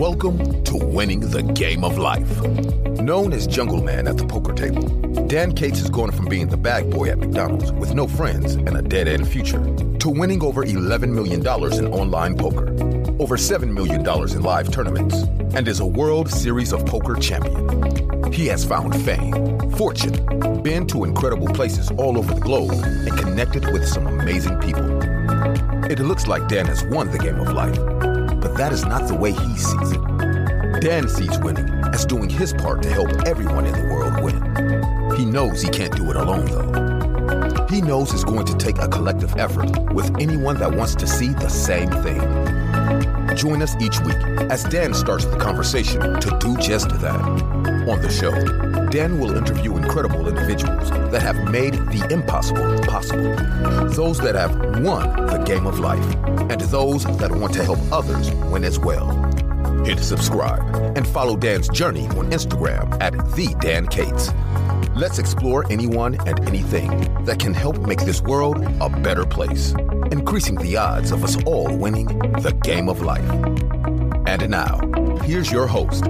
Welcome to Winning the Game of Life. Known as Jungleman at the poker table, Dan Cates has gone from being the bag boy at McDonald's with no friends and a dead-end future to winning over $11 million in online poker, over $7 million in live tournaments, and is a World Series of Poker champion. He has found fame, fortune, been to incredible places all over the globe, and connected with some amazing people. It looks like Dan has won the game of life, but that is not the way he sees it. Dan sees winning as doing his part to help everyone in the world win. He knows he can't do it alone, though. He knows it's going to take a collective effort with anyone that wants to see the same thing. Join us each week as Dan starts the conversation to do just that. On the show, Dan will interview incredible individuals that have made the impossible possible. Those that have won the game of life and those that want to help others win as well. Hit subscribe and follow Dan's journey on Instagram at @TheDanCates. Let's explore anyone and anything that can help make this world a better place, increasing the odds of us all winning the game of life. And now, here's your host,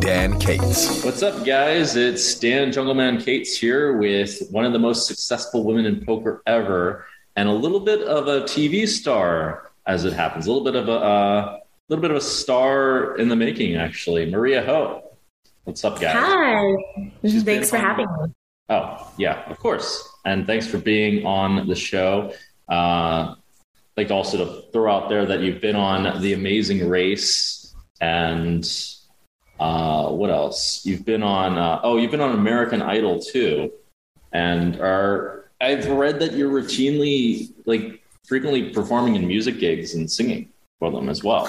Dan Cates. What's up, guys? It's Dan Jungleman Cates here with one of the most successful women in poker ever, and a little bit of a TV star, as it happens. A little bit of a star in the making, actually. Maria Ho. What's up, guys? Hi. Thanks for having me. Oh, yeah, of course. And thanks for being on the show. I'd like to also to throw out there that you've been on The Amazing Race and what else? You've been on you've been on American Idol too, and I've read that you're routinely, like, frequently performing in music gigs and singing for them as well.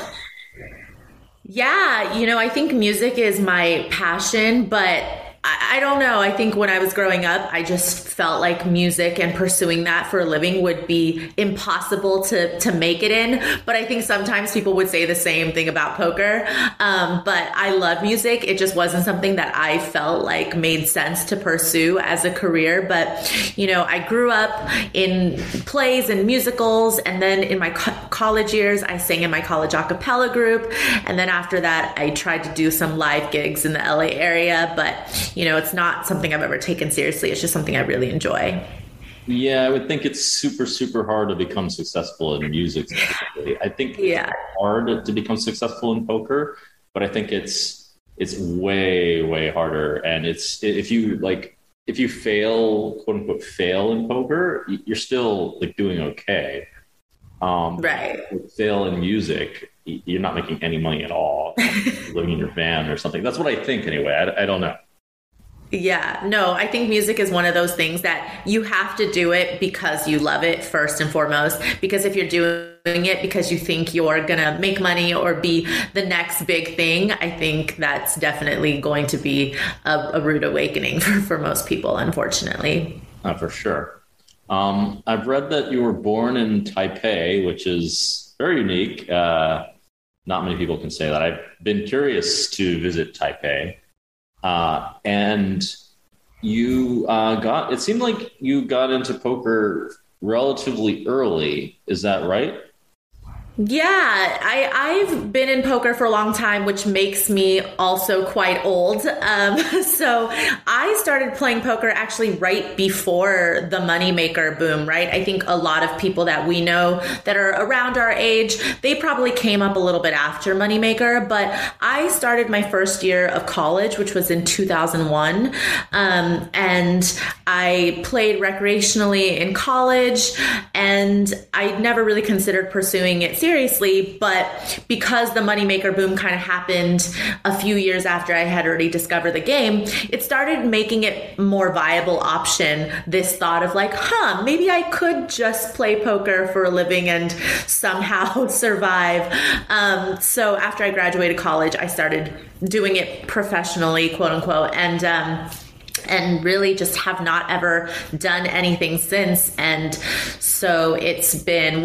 Yeah, I think music is my passion, but I don't know. I think when I was growing up, I just felt like music and pursuing that for a living would be impossible to make it in. But I think sometimes people would say the same thing about poker. But I love music. It just wasn't something that I felt like made sense to pursue as a career. But, I grew up in plays and musicals. And then in my college years, I sang in my college a cappella group. And then after that, I tried to do some live gigs in the LA area. But it's not something I've ever taken seriously. It's just something I really enjoy. Yeah, I would think it's super, super hard to become successful in music. I think it's hard to become successful in poker, but I think it's way, way harder. And it's if you fail, quote unquote, fail in poker, you're still doing okay. Right. Fail in music, you're not making any money at all. You're living in your van or something. That's what I think anyway. I don't know. Yeah, no, I think music is one of those things that you have to do it because you love it first and foremost, because if you're doing it because you think you're going to make money or be the next big thing, I think that's definitely going to be a rude awakening for most people, unfortunately. For sure. I've read that you were born in Taipei, which is very unique. Not many people can say that. I've been curious to visit Taipei. And you it seemed like you got into poker relatively early. Is that right? Yeah, I've been in poker for a long time, which makes me also quite old. So I started playing poker actually right before the Moneymaker boom, right? I think a lot of people that we know that are around our age, they probably came up a little bit after Moneymaker. But I started my first year of college, which was in 2001. And I played recreationally in college, and I never really considered pursuing it seriously, but because the Moneymaker boom kind of happened a few years after I had already discovered the game, it started making it more viable option, this thought of maybe I could just play poker for a living and somehow survive. So after I graduated college, I started doing it professionally, quote unquote, and really just have not ever done anything since. And so it's been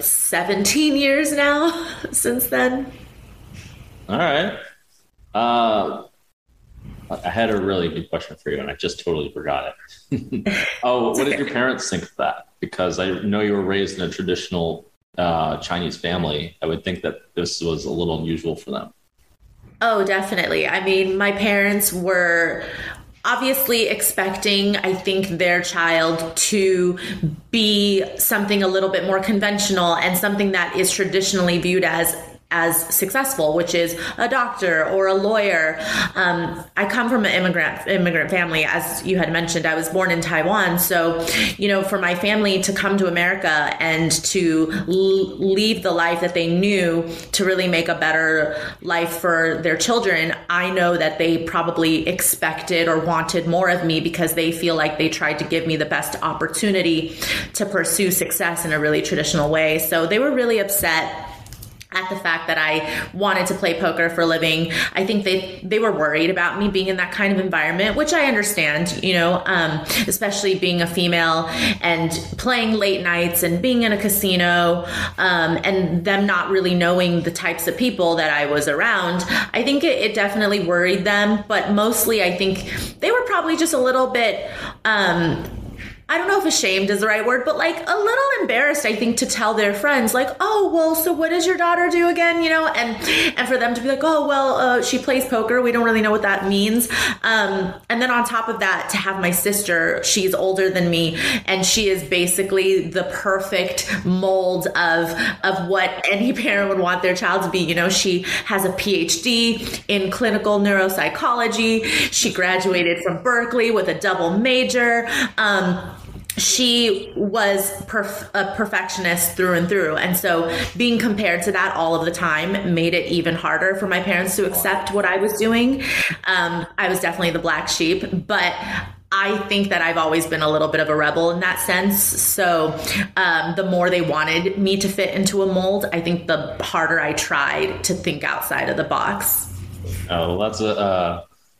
17 years now since then. All right. I had a really good question for you and I just totally forgot it. Did your parents think of that? Because I know you were raised in a traditional Chinese family. I would think that this was a little unusual for them. Oh, definitely. I mean, my parents were obviously expecting, I think, their child to be something a little bit more conventional and something that is traditionally viewed as successful, which is a doctor or a lawyer. I come from an immigrant family, as you had mentioned. I was born in Taiwan. So, you know, for my family to come to America and to leave the life that they knew to really make a better life for their children, I know that they probably expected or wanted more of me because they feel like they tried to give me the best opportunity to pursue success in a really traditional way. So they were really upset at the fact that I wanted to play poker for a living. I think they were worried about me being in that kind of environment, which I understand, you know, especially being a female and playing late nights and being in a casino, and them not really knowing the types of people that I was around. I think it definitely worried them, but mostly I think they were probably just a little bit, I don't know if ashamed is the right word, but like a little embarrassed, I think, to tell their friends like, oh, well, so what does your daughter do again? You know, and for them to be like, oh, well, she plays poker. We don't really know what that means. And then on top of that, to have my sister, she's older than me, and she is basically the perfect mold of what any parent would want their child to be. You know, she has a PhD in clinical neuropsychology. She graduated from Berkeley with a double major. She was a perfectionist through and through. And so being compared to that all of the time made it even harder for my parents to accept what I was doing. I was definitely the black sheep, but I think that I've always been a little bit of a rebel in that sense. So the more they wanted me to fit into a mold, I think the harder I tried to think outside of the box. Oh, well,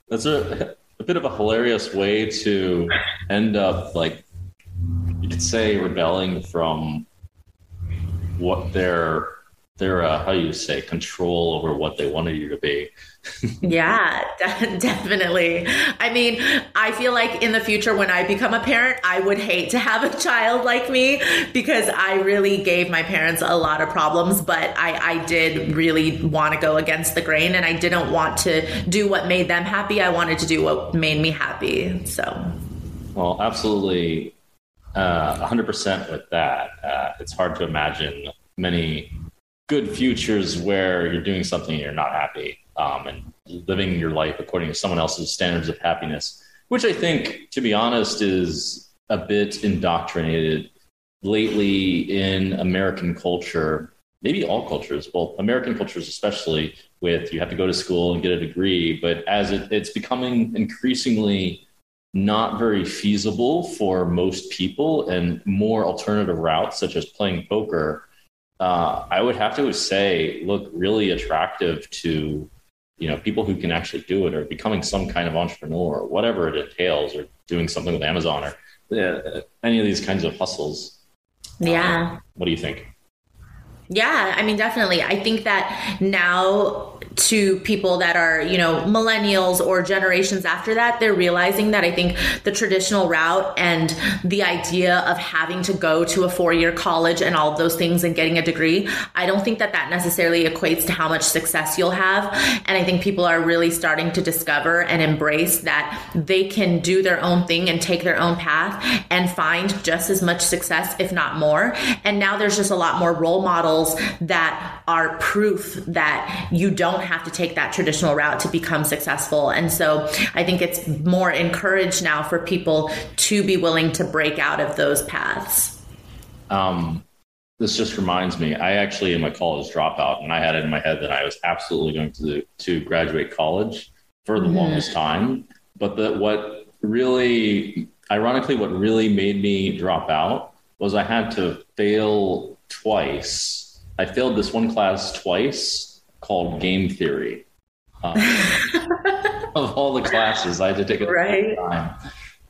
that's a bit of a hilarious way to end up, like, you could say rebelling from what their how you say, control over what they wanted you to be. Yeah, definitely. I mean, I feel like in the future when I become a parent, I would hate to have a child like me because I really gave my parents a lot of problems, but I did really want to go against the grain, and I didn't want to do what made them happy. I wanted to do what made me happy. So, well, absolutely. 100% with that. It's hard to imagine many good futures where you're doing something and you're not happy, and living your life according to someone else's standards of happiness, which I think, to be honest, is a bit indoctrinated lately in American culture, maybe all cultures, well, American cultures especially, with you have to go to school and get a degree, but as it's becoming increasingly not very feasible for most people and more alternative routes, such as playing poker, I would have to say look really attractive to, you know, people who can actually do it or becoming some kind of entrepreneur or whatever it entails, or doing something with Amazon or any of these kinds of hustles. Yeah. What do you think? Yeah, I mean, definitely. I think that now to people that are, you know, millennials or generations after that, they're realizing that I think the traditional route and the idea of having to go to a four-year college and all of those things and getting a degree, I don't think that necessarily equates to how much success you'll have. And I think people are really starting to discover and embrace that they can do their own thing and take their own path and find just as much success, if not more. And now there's just a lot more role models that are proof that you don't have to take that traditional route to become successful. And so I think it's more encouraged now for people to be willing to break out of those paths. This just reminds me, I actually am a college dropout, and I had it in my head that I was absolutely going to graduate college for the longest time. But what really made me drop out was I had to fail twice. I failed this one class twice called game theory. Of all the classes, I had to take it right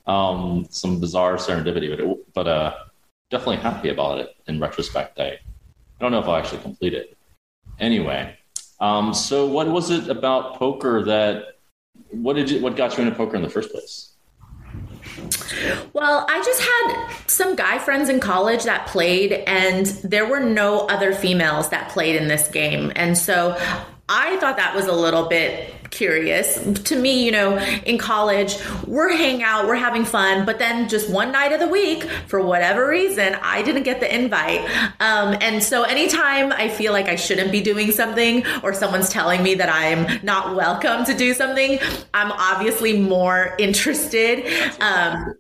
time. Some bizarre serendipity, but definitely happy about it in retrospect. I don't know if I'll actually complete it. Anyway, so what was it about poker that what got you into poker in the first place? Well, I just had some guy friends in college that played, and there were no other females that played in this game. And so I thought that was a little bit curious. To me, you know, in college, we're hanging out, we're having fun, but then just one night of the week, for whatever reason, I didn't get the invite. And so anytime I feel like I shouldn't be doing something, or someone's telling me that I'm not welcome to do something, I'm obviously more interested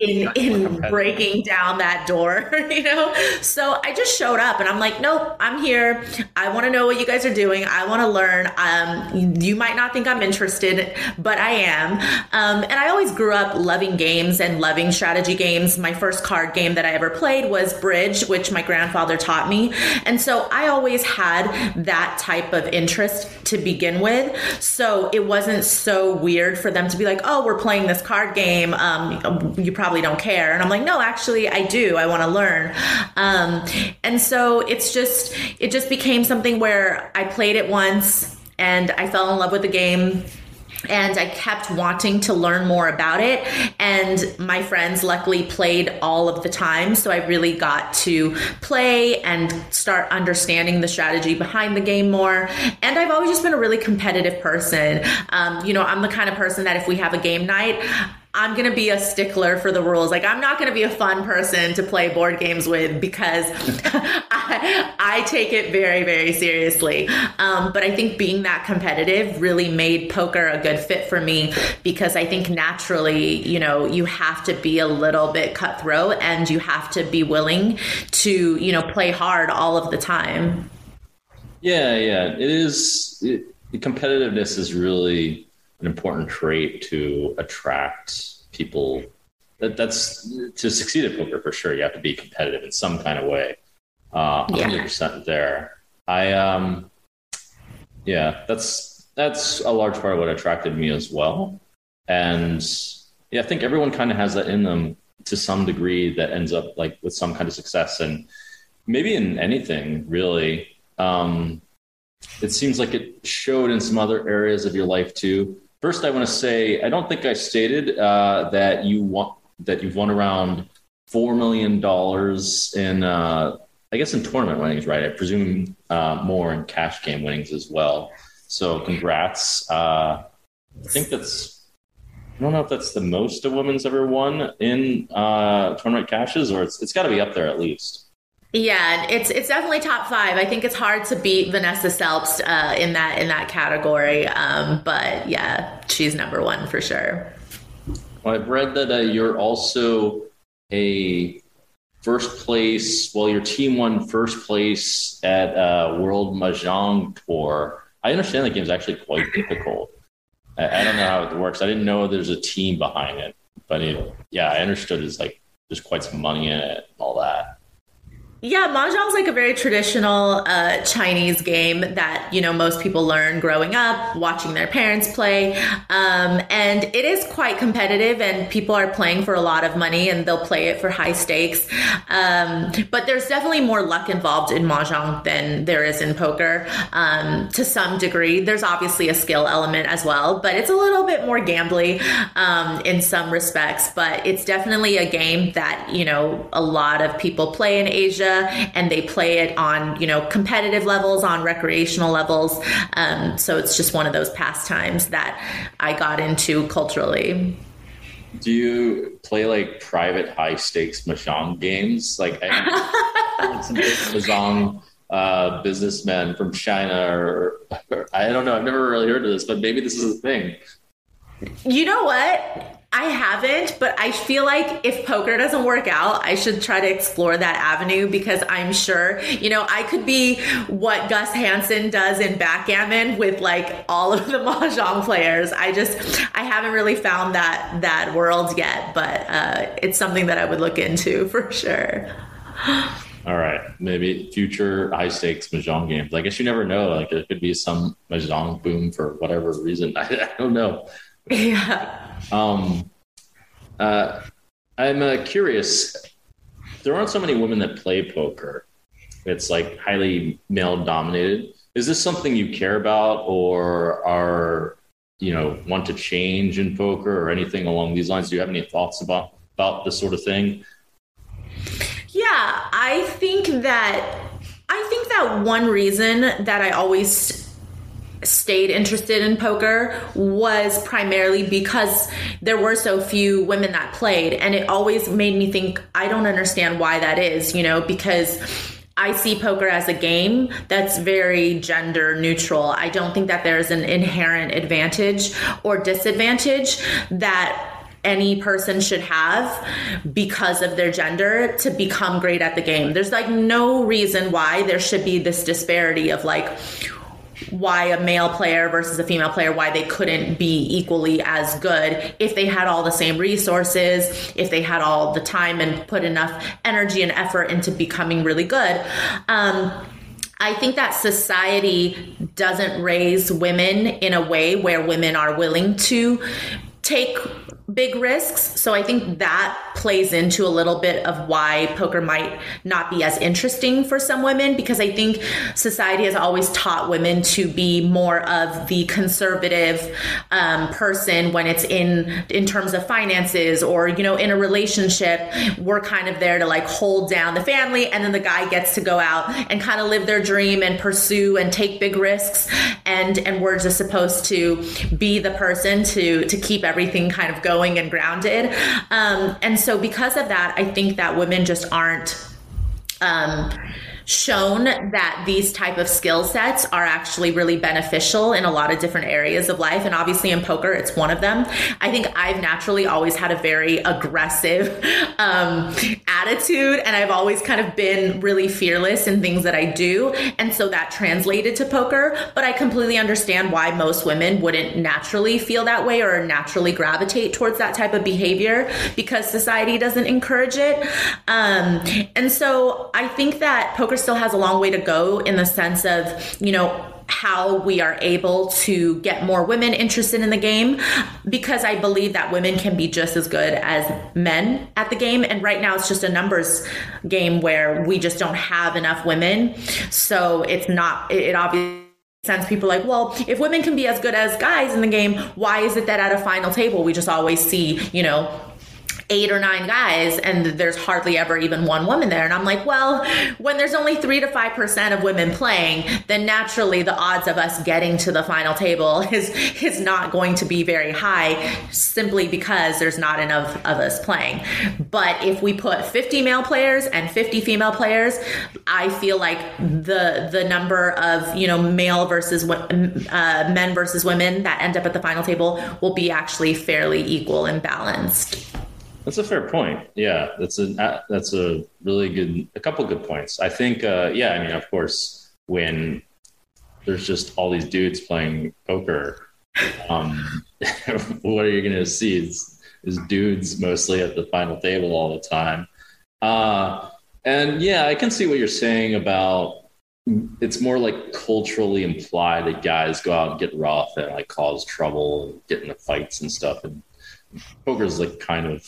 in breaking down that door, you know? So I just showed up and I'm like, nope, I'm here. I want to know what you guys are doing. I want to learn. You might not think I'm interested, but I am. And I always grew up loving games and loving strategy games. My first card game that I ever played was bridge, which my grandfather taught me. And so I always had that type of interest to begin with. So it wasn't so weird for them to be like, oh, we're playing this card game. You probably don't care. And I'm like, no, actually I do. I want to learn. And so it just became something where I played it once, and I fell in love with the game, and I kept wanting to learn more about it. And my friends luckily played all of the time, so I really got to play and start understanding the strategy behind the game more. And I've always just been a really competitive person. You know, I'm the kind of person that if we have a game night, I'm going to be a stickler for the rules. Like, I'm not going to be a fun person to play board games with, because I take it very, very seriously. But I think being that competitive really made poker a good fit for me, because I think naturally, you know, you have to be a little bit cutthroat, and you have to be willing to, you know, play hard all of the time. Yeah. The competitiveness is really an important trait to attract people. That's to succeed at poker, for sure. You have to be competitive in some kind of way. 100% there. That's a large part of what attracted me as well. And yeah, I think everyone kind of has that in them to some degree that ends up like with some kind of success, and maybe in anything really. It seems like it showed in some other areas of your life too. First, I want to say, I don't think I stated that you've won around $4 million in, I guess, in tournament winnings, right? I presume more in cash game winnings as well. So congrats. I don't know if that's the most a woman's ever won in tournament cashes, or it's got to be up there at least. Yeah, it's definitely top five. I think it's hard to beat Vanessa Selbst in that category. But yeah, she's number one for sure. Well, I've read that you're also a first place. Well, your team won first place at World Mahjong Tour. I understand that game's actually quite difficult. I don't know how it works. I didn't know there's a team behind it, but I understood it's like there's quite some money in it and all that. Yeah, Mahjong is like a very traditional Chinese game that, you know, most people learn growing up, watching their parents play. And it is quite competitive, and people are playing for a lot of money, and they'll play it for high stakes. But there's definitely more luck involved in Mahjong than there is in poker to some degree. There's obviously a skill element as well, but it's a little bit more gambly in some respects. But it's definitely a game that, you know, a lot of people play in Asia. And they play it on, you know, competitive levels, on recreational levels. So it's just one of those pastimes that I got into culturally. Do you play like private high stakes mahjong games? Like, I heard some mahjong businessmen from China, or I don't know. I've never really heard of this, but maybe this is a thing. You know what? I haven't, but I feel like if poker doesn't work out, I should try to explore that avenue, because I'm sure, you know, I could be what Gus Hansen does in backgammon with like all of the mahjong players. I haven't really found that world yet, but it's something that I would look into for sure. All right. Maybe future high stakes mahjong games. I guess you never know. Like, there could be some mahjong boom for whatever reason. I don't know. Yeah. I'm curious. There aren't so many women that play poker. It's like highly male dominated. Is this something you care about, or want to change in poker, or anything along these lines? Do you have any thoughts about about this sort of thing? Yeah, I think that one reason that I always stayed interested in poker was primarily because there were so few women that played, and it always made me think, I don't understand why that is, you know, because I see poker as a game that's very gender neutral. I don't think that there's an inherent advantage or disadvantage that any person should have because of their gender to become great at the game. There's like no reason why there should be this disparity of like why a male player versus a female player, why they couldn't be equally as good if they had all the same resources, if they had all the time and put enough energy and effort into becoming really good. I think that society doesn't raise women in a way where women are willing to take big risks. So I think that plays into a little bit of why poker might not be as interesting for some women, because I think society has always taught women to be more of the conservative person when it's in terms of finances or, you know, in a relationship. We're kind of there to like hold down the family, and then the guy gets to go out and kind of live their dream and pursue and take big risks. And we're just supposed to be the person to keep everything kind of going and grounded. And so because of that, I think that women just aren't shown that these type of skill sets are actually really beneficial in a lot of different areas of life. And obviously in poker, it's one of them. I think I've naturally always had a very aggressive attitude, and I've always kind of been really fearless in things that I do. And so that translated to poker, but I completely understand why most women wouldn't naturally feel that way or naturally gravitate towards that type of behavior because society doesn't encourage it. And so I think that poker still has a long way to go in the sense of, you know, how we are able to get more women interested in the game, because I believe that women can be just as good as men at the game. And right now it's just a numbers game where we just don't have enough women. So it's not, it obviously sense people like, well, if women can be as good as guys in the game, why is it that at a final table we just always see, you know, 8 or 9 guys and there's hardly ever even one woman there? And I'm like, well, when there's only 3 to 5% of women playing, then naturally the odds of us getting to the final table is not going to be very high simply because there's not enough of us playing. But if we put 50 male players and 50 female players, I feel like the number of, you know, male versus men versus women that end up at the final table will be actually fairly equal and balanced. That's a fair point. Yeah, that's a really good, a couple good points. I think, yeah, I mean, of course, when there's just all these dudes playing poker, what are you going to see? It's dudes mostly at the final table all the time. And yeah, I can see what you're saying about it's more like culturally implied that guys go out and get rough and like cause trouble and get into fights and stuff. And poker is like kind of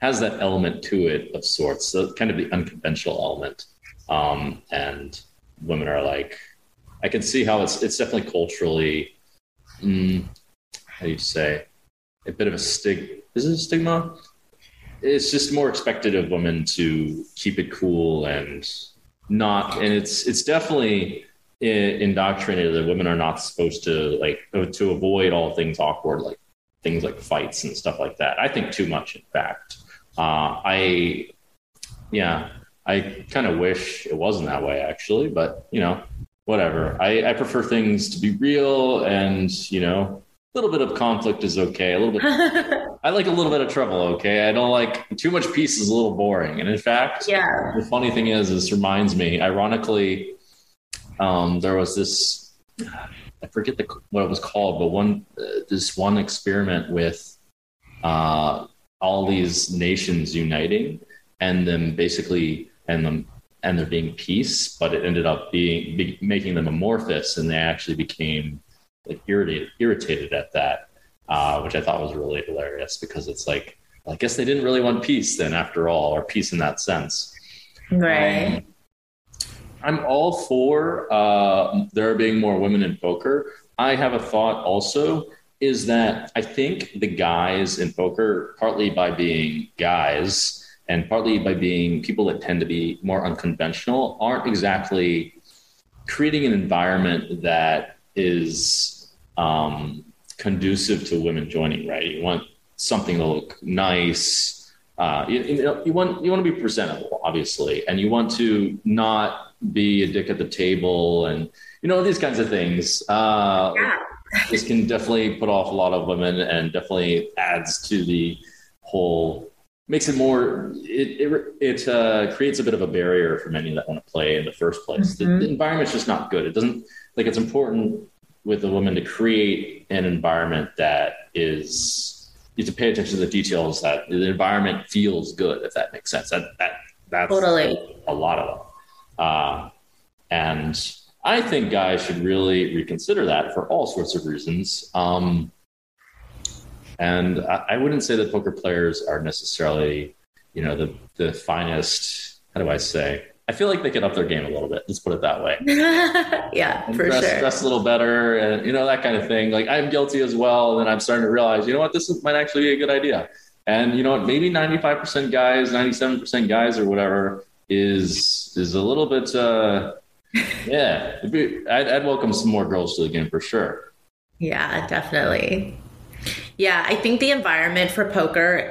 has that element to it of sorts. So kind of the unconventional element. And women are like, I can see how it's definitely culturally, how do you say, a bit of a stigma. Is it a stigma? It's just more expected of women to keep it cool and not, and it's definitely indoctrinated that women are not supposed to like, to avoid all things awkward, like things like fights and stuff like that. I think too much, in fact. I kind of wish it wasn't that way, actually, but, you know, whatever. I prefer things to be real, and, you know, a little bit of conflict is okay. A little bit. I like a little bit of trouble, okay? I don't like too much peace is a little boring. And in fact, yeah. The funny thing is, this reminds me, ironically, there was this... I forget what it was called, but this one experiment with all these nations uniting and them basically and there being peace, but it ended up making them amorphous, and they actually became like irritated at that, which I thought was really hilarious, because it's like, well, I guess they didn't really want peace then after all, or peace in that sense. Right. I'm all for there being more women in poker. I have a thought also is that I think the guys in poker, partly by being guys and partly by being people that tend to be more unconventional, aren't exactly creating an environment that is conducive to women joining, right? You want something to look nice. You want to be presentable, obviously, and you want to not be a dick at the table, and you know, these kinds of things. This can definitely put off a lot of women, and definitely adds to the whole, makes it more. It creates a bit of a barrier for many that want to play in the first place. Mm-hmm. The environment's just not good. It doesn't, like, it's important with a woman to create an environment that is. You have to pay attention to the details, that the environment feels good, if that makes sense. That's totally a lot of them. And I think guys should really reconsider that for all sorts of reasons. And I wouldn't say that poker players are necessarily, you know, the finest, how do I say? I feel like they can up their game a little bit. Let's put it that way. Yeah, and for sure. Dress a little better, and you know, that kind of thing. Like, I'm guilty as well. And then I'm starting to realize, you know what, might actually be a good idea. And you know what, maybe 95% guys, 97% guys or whatever is a little bit, yeah. I'd welcome some more girls to the game for sure. Yeah, definitely. Yeah. I think the environment for poker,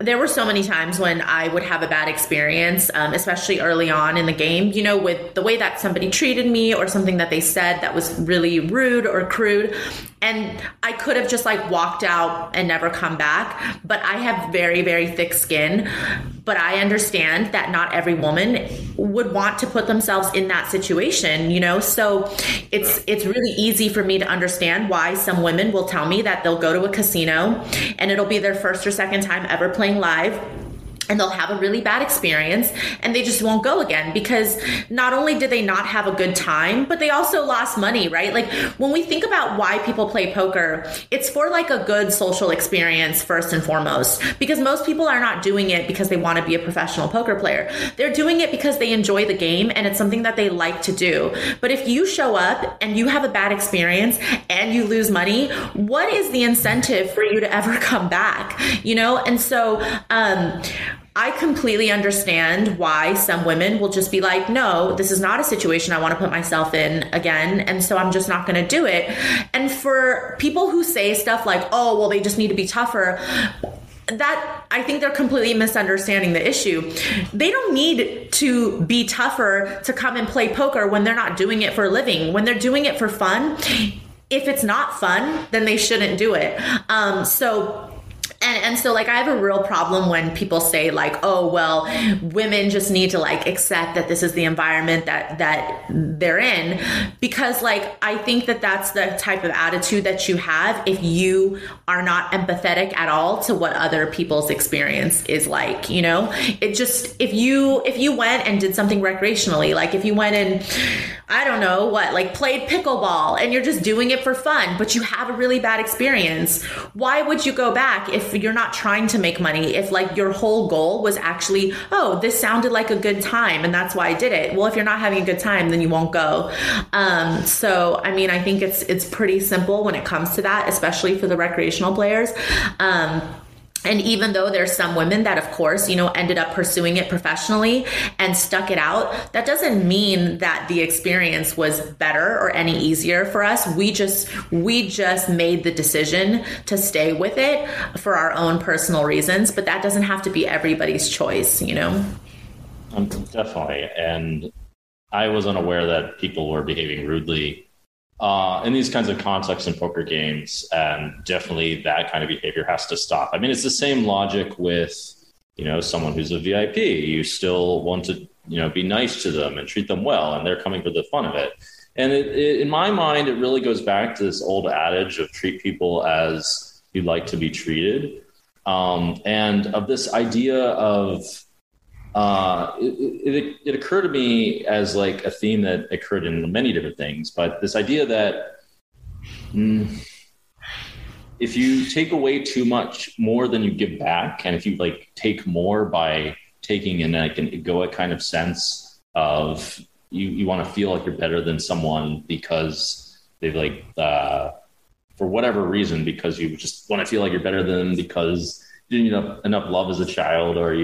there were so many times when I would have a bad experience, especially early on in the game, you know, with the way that somebody treated me or something that they said that was really rude or crude. And I could have just like walked out and never come back. But I have very, very thick skin. But I understand that not every woman would want to put themselves in that situation, you know. So it's really easy for me to understand why some women will tell me that they'll go to a casino and it'll be their first or second time ever playing live. And they'll have a really bad experience and they just won't go again, because not only did they not have a good time, but they also lost money, right? Like, when we think about why people play poker, it's for like a good social experience first and foremost, because most people are not doing it because they want to be a professional poker player. They're doing it because they enjoy the game and it's something that they like to do. But if you show up and you have a bad experience and you lose money, what is the incentive for you to ever come back, you know? And so, I completely understand why some women will just be like, no, this is not a situation I want to put myself in again. And so I'm just not going to do it. And for people who say stuff like, oh, well, they just need to be tougher, that I think they're completely misunderstanding the issue. They don't need to be tougher to come and play poker when they're not doing it for a living, when they're doing it for fun. If it's not fun, then they shouldn't do it. So like, I have a real problem when people say like, oh, well, women just need to like accept that this is the environment that they're in, because like, I think that that's the type of attitude that you have if you are not empathetic at all to what other people's experience is like, you know. It just, if you went and did something recreationally, like if you went and, I don't know what, like played pickleball and you're just doing it for fun, but you have a really bad experience, why would you go back if you're not trying to make money? If like your whole goal was actually, oh, this sounded like a good time and that's why I did it. Well, if you're not having a good time, then you won't go. So, I mean, I think it's pretty simple when it comes to that, especially for the recreational players. And even though there's some women that, of course, you know, ended up pursuing it professionally and stuck it out, that doesn't mean that the experience was better or any easier for us. We just made the decision to stay with it for our own personal reasons, but that doesn't have to be everybody's choice, you know? Definitely. And I was unaware that people were behaving rudely in these kinds of contexts in poker games, and definitely that kind of behavior has to stop. I mean, it's the same logic with, you know, someone who's a VIP. You still want to, you know, be nice to them and treat them well, and they're coming for the fun of it. And it in my mind, it really goes back to this old adage of treat people as you'd like to be treated, and of this idea of it occurred to me as like a theme that occurred in many different things, but this idea that if you take away too much more than you give back, and if you like take more by taking in like an egoic kind of sense of you want to feel like you're better than someone because they've like for whatever reason, because you just want to feel like you're better than them, because you didn't get enough love as a child, or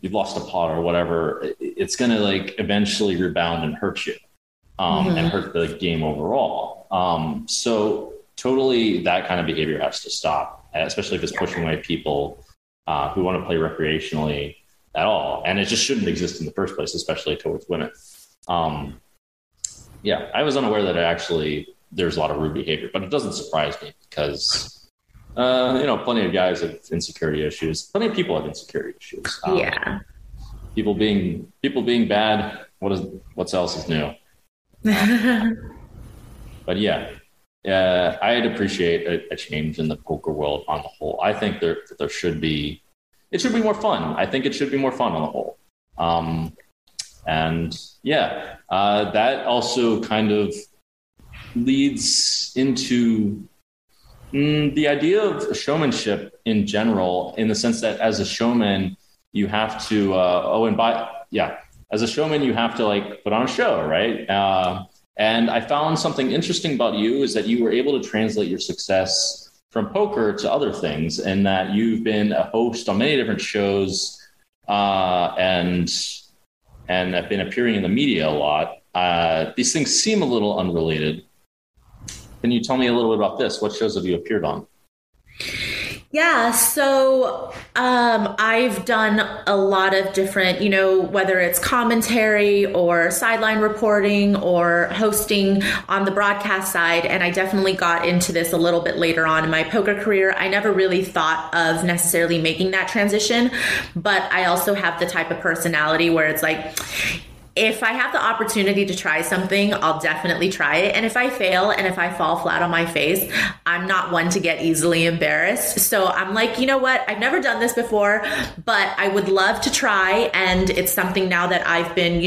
you've lost a pot or whatever, it's going to like eventually rebound and hurt you and hurt the game overall. So totally that kind of behavior has to stop, especially if it's pushing away people who want to play recreationally at all. And it just shouldn't exist in the first place, especially towards women. I was unaware that there's a lot of rude behavior, but it doesn't surprise me because, plenty of guys have insecurity issues. Plenty of people have insecurity issues. People being bad. What else is new? But I'd appreciate a change in the poker world on the whole. I think there should be. It should be more fun. I think it should be more fun on the whole. That also kind of leads into the idea of showmanship in general, in the sense that as a showman, you have to, you have to like put on a show, right? And I found something interesting about you is that you were able to translate your success from poker to other things, and that you've been a host on many different shows, and have been appearing in the media a lot. These things seem a little unrelated. Can you tell me a little bit about this? What shows have you appeared on? Yeah, so I've done a lot of different, whether it's commentary or sideline reporting or hosting on the broadcast side. And I definitely got into this a little bit later on in my poker career. I never really thought of necessarily making that transition, but I also have the type of personality where it's like, if I have the opportunity to try something, I'll definitely try it. And if I fail and if I fall flat on my face, I'm not one to get easily embarrassed. So I'm like, you know what? I've never done this before, but I would love to try. And it's something now that I've been,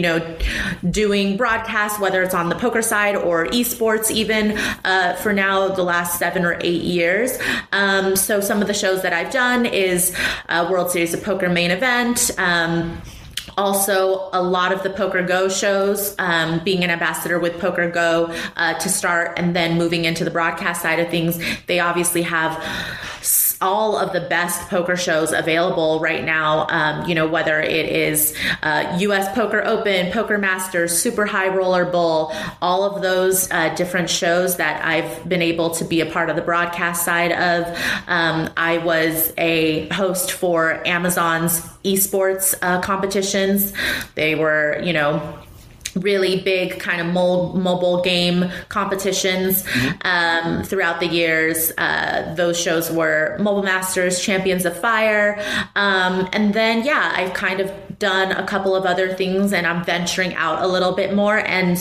doing broadcasts, whether it's on the poker side or esports even, for now the last 7 or 8 years. So some of the shows that I've done is World Series of Poker main event, also, a lot of the Poker Go shows, being an ambassador with Poker Go to start, and then moving into the broadcast side of things. They obviously have all of the best poker shows available right now, whether it is U.S. Poker Open, Poker Masters, Super High Roller Bowl, all of those different shows that I've been able to be a part of the broadcast side of. I was a host for Amazon's esports competitions. They were, really big kind of mobile game competitions throughout the years. Those shows were Mobile Masters, Champions of Fire. And then, I've kind of done a couple of other things, and I'm venturing out a little bit more. And,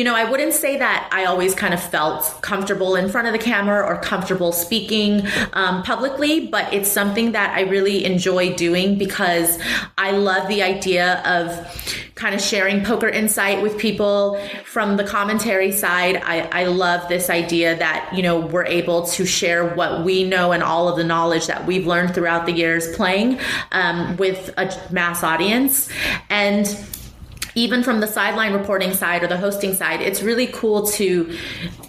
I wouldn't say that I always kind of felt comfortable in front of the camera or comfortable speaking publicly, but it's something that I really enjoy doing because I love the idea of kind of sharing poker insight with people. From the commentary side, I love this idea that, we're able to share what we know and all of the knowledge that we've learned throughout the years playing with a mass audience. And even from the sideline reporting side or the hosting side, it's really cool to,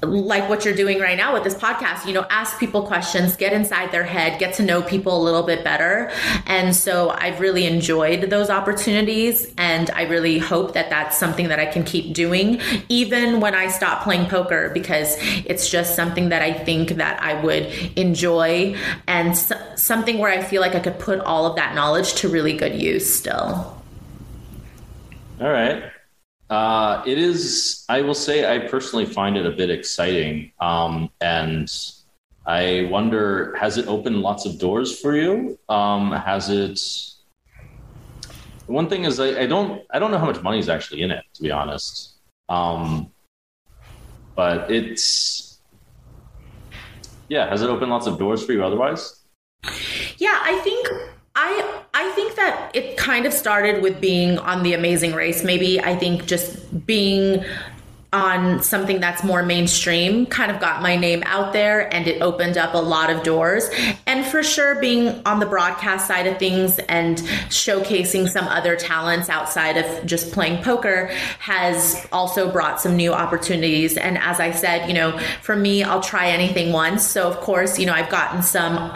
like what you're doing right now with this podcast, ask people questions, get inside their head, get to know people a little bit better. And so I've really enjoyed those opportunities, and I really hope that that's something that I can keep doing even when I stop playing poker, because it's just something that I think that I would enjoy, and something where I feel like I could put all of that knowledge to really good use still. All right. It is, I will say, I personally find it a bit exciting. And I wonder, has it opened lots of doors for you? Has it? One thing is, I don't know how much money is actually in it, to be honest. But it's, has it opened lots of doors for you otherwise? Yeah, I think that it kind of started with being on The Amazing Race. Maybe I think just being on something that's more mainstream kind of got my name out there, and it opened up a lot of doors. And And for sure, being on the broadcast side of things and showcasing some other talents outside of just playing poker has also brought some new opportunities. And as I said, you know, for me, I'll try anything once. So of course, you know, I've gotten some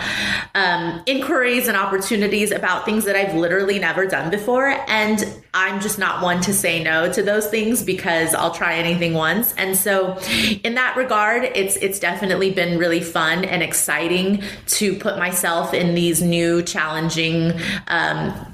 inquiries and opportunities about things that I've literally never done before. And I'm just not one to say no to those things because I'll try anything once. And so in that regard, it's definitely been really fun and exciting to put myself in these new challenging and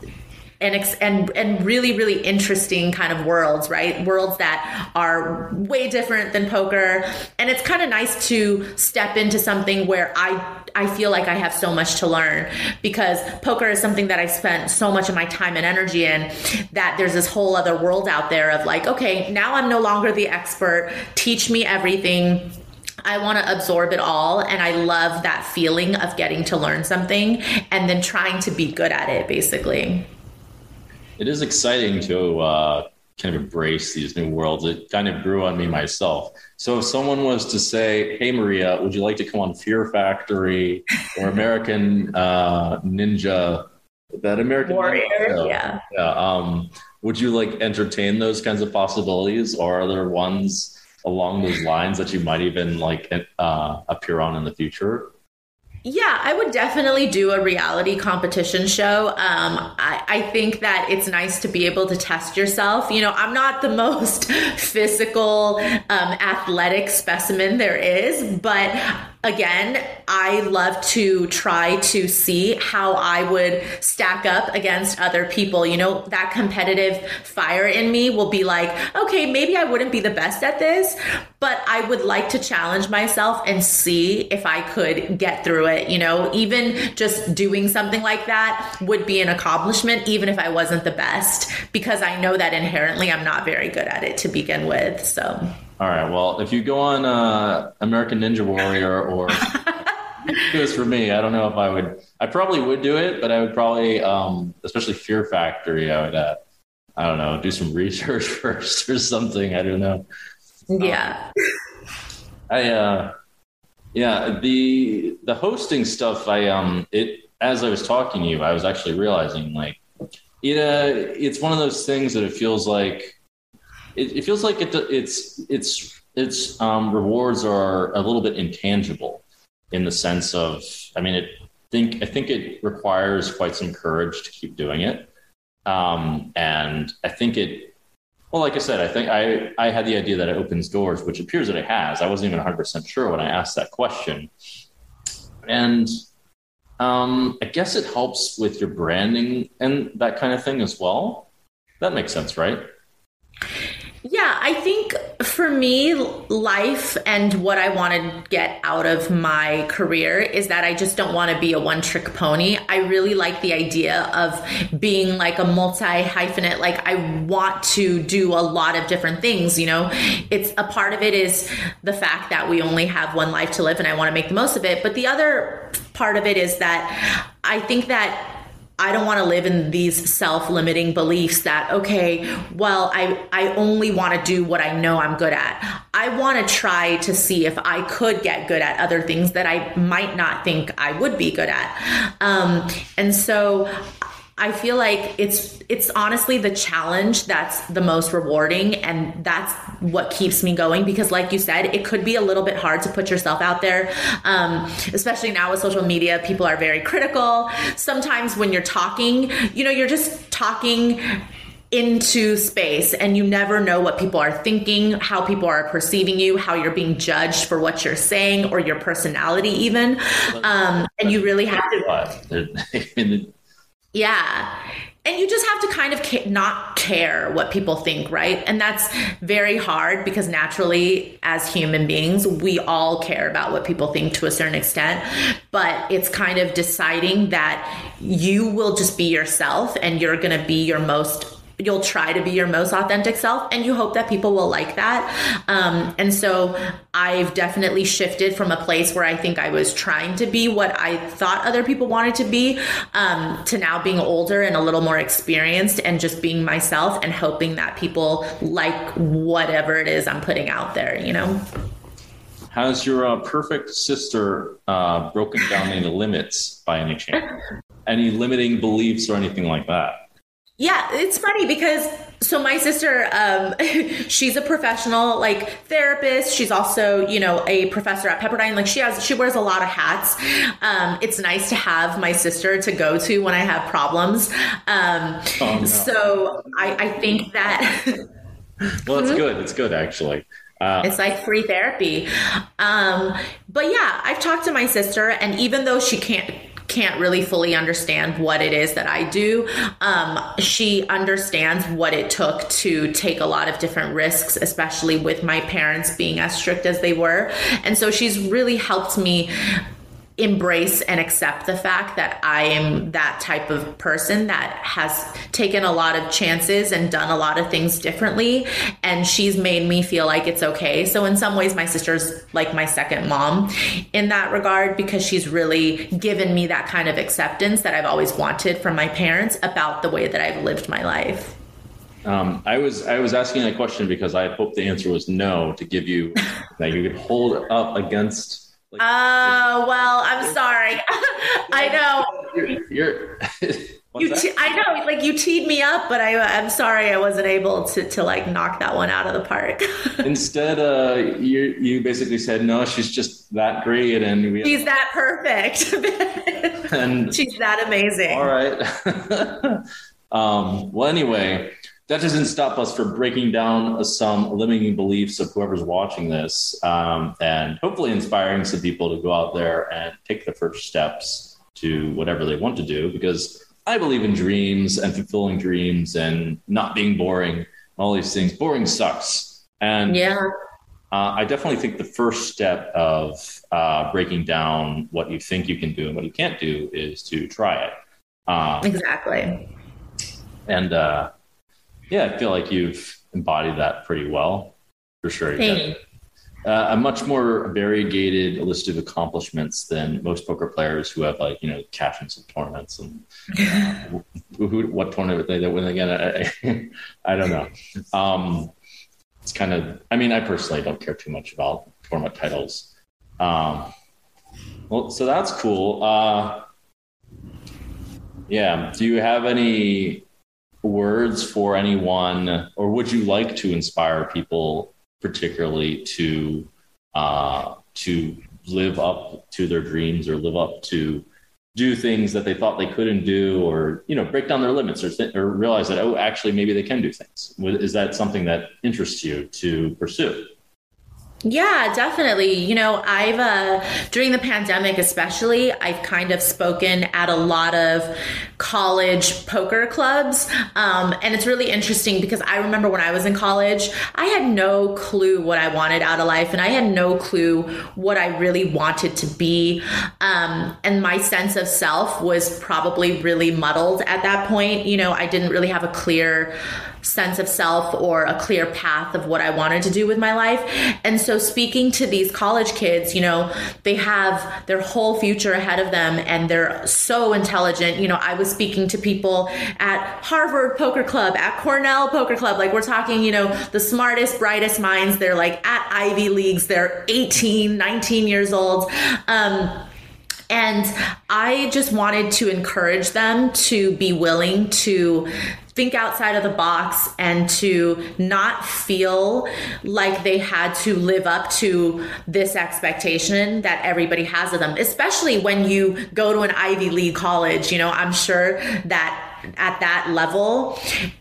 really, really interesting kind of worlds, right? Worlds that are way different than poker. And it's kind of nice to step into something where I feel like I have so much to learn, because poker is something that I spent so much of my time and energy in, that there's this whole other world out there of like, okay, now I'm no longer the expert. Teach me everything. I want to absorb it all. And I love that feeling of getting to learn something and then trying to be good at it, basically. It is exciting to kind of embrace these new worlds. It kind of grew on me myself. So if someone was to say, hey, Maria, would you like to come on Fear Factory or American Ninja, that American Warrior? Ninja? Yeah. Would you like entertain those kinds of possibilities, or are there ones along those lines that you might even like appear on in the future? Yeah, I would definitely do a reality competition show. I think that it's nice to be able to test yourself. You know, I'm not the most physical, athletic specimen there is, but again, I love to try to see how I would stack up against other people. You know, that competitive fire in me will be like, okay, maybe I wouldn't be the best at this, but I would like to challenge myself and see if I could get through it. You know, even just doing something like that would be an accomplishment, even if I wasn't the best, because I know that inherently I'm not very good at it to begin with. So. All right. Well, if you go on American Ninja Warrior or do this for me, I don't know if I would. I probably would do it, but I would probably, especially Fear Factory, I would, I don't know, do some research first or something. I don't know. Yeah. The hosting stuff. As I was talking to you, I was actually realizing it's one of those things that it feels like. It feels like its rewards are a little bit intangible, in the sense of, I think it requires quite some courage to keep doing it, and I think it. Well, like I said, I think I had the idea that it opens doors, which appears that it has. I wasn't even 100% sure when I asked that question, and I guess it helps with your branding and that kind of thing as well. That makes sense, right? Yeah, I think for me, life and what I want to get out of my career is that I just don't want to be a one-trick pony. I really like the idea of being like a multi-hyphenate. Like, I want to do a lot of different things, you know. It's a part of it is the fact that we only have one life to live and I want to make the most of it. But the other part of it is that I think that I don't want to live in these self-limiting beliefs that, okay, well, I only want to do what I know I'm good at. I want to try to see if I could get good at other things that I might not think I would be good at. And so I feel like it's honestly the challenge that's the most rewarding, and that's what keeps me going, because like you said, it could be a little bit hard to put yourself out there, especially now with social media. People are very critical. Sometimes when you're talking, you know, you're just talking into space and you never know what people are thinking, how people are perceiving you, how you're being judged for what you're saying or your personality even. And you really have to... Yeah. And you just have to kind of not care what people think, right? And that's very hard, because naturally, as human beings, we all care about what people think to a certain extent. But it's kind of deciding that you will just be yourself, and you're going to be you'll try to be your most authentic self, and you hope that people will like that. And so I've definitely shifted from a place where I think I was trying to be what I thought other people wanted to be, to now being older and a little more experienced and just being myself and hoping that people like whatever it is I'm putting out there, you know? Has your perfect sister broken down any limits by any chance? Any limiting beliefs or anything like that? Yeah, it's funny because so my sister, she's a professional like therapist. She's also, you know, a professor at Pepperdine. Like she wears a lot of hats. It's nice to have my sister to go to when I have problems. Oh, no. So I think that. Well, it's good. It's good, actually. It's like free therapy. But yeah, I've talked to my sister, and even though she can't really fully understand what it is that I do, she understands what it took to take a lot of different risks, especially with my parents being as strict as they were. And so she's really helped me embrace and accept the fact that I am that type of person that has taken a lot of chances and done a lot of things differently. And she's made me feel like it's okay. So in some ways, my sister's like my second mom in that regard, because she's really given me that kind of acceptance that I've always wanted from my parents about the way that I've lived my life. I was asking that question because I hope the answer was no, to give you that you could hold up against. Like, well, I'm sorry. I know. I know. Like you teed me up, but I'm sorry I wasn't able to like knock that one out of the park. Instead, you basically said no. She's just that great, and she's that perfect, and she's that amazing. All right. Well, anyway. That doesn't stop us from breaking down some limiting beliefs of whoever's watching this, and hopefully inspiring some people to go out there and take the first steps to whatever they want to do, because I believe in dreams and fulfilling dreams and not being boring, all these things. Boring sucks. And yeah. I definitely think the first step of breaking down what you think you can do and what you can't do is to try it. Exactly. And, yeah, I feel like you've embodied that pretty well, for sure. Thanks. A much more variegated list of accomplishments than most poker players who have, like, you know, captains of tournaments and what tournament they win again. I don't know. It's kind of, I mean, I personally don't care too much about tournament titles. Well, so that's cool. Yeah. Do you have any words for anyone, or would you like to inspire people particularly to live up to their dreams, or live up to do things that they thought they couldn't do, or, you know, break down their limits, or realize that, oh, actually maybe they can do things? Is that something that interests you to pursue? Yeah, definitely. You know, I've, during the pandemic especially, I've kind of spoken at a lot of college poker clubs. And it's really interesting because I remember when I was in college, I had no clue what I wanted out of life, and I had no clue what I really wanted to be. And my sense of self was probably really muddled at that point. You know, I didn't really have a clear sense of self or a clear path of what I wanted to do with my life. And so speaking to these college kids, you know, they have their whole future ahead of them and they're so intelligent. You know, I was speaking to people at Harvard Poker Club, at Cornell Poker Club. Like, we're talking, you know, the smartest, brightest minds. They're like at Ivy Leagues. They're 18, 19 years old. And I just wanted to encourage them to be willing to think outside of the box and to not feel like they had to live up to this expectation that everybody has of them, especially when you go to an Ivy League college. You know, I'm sure that at that level,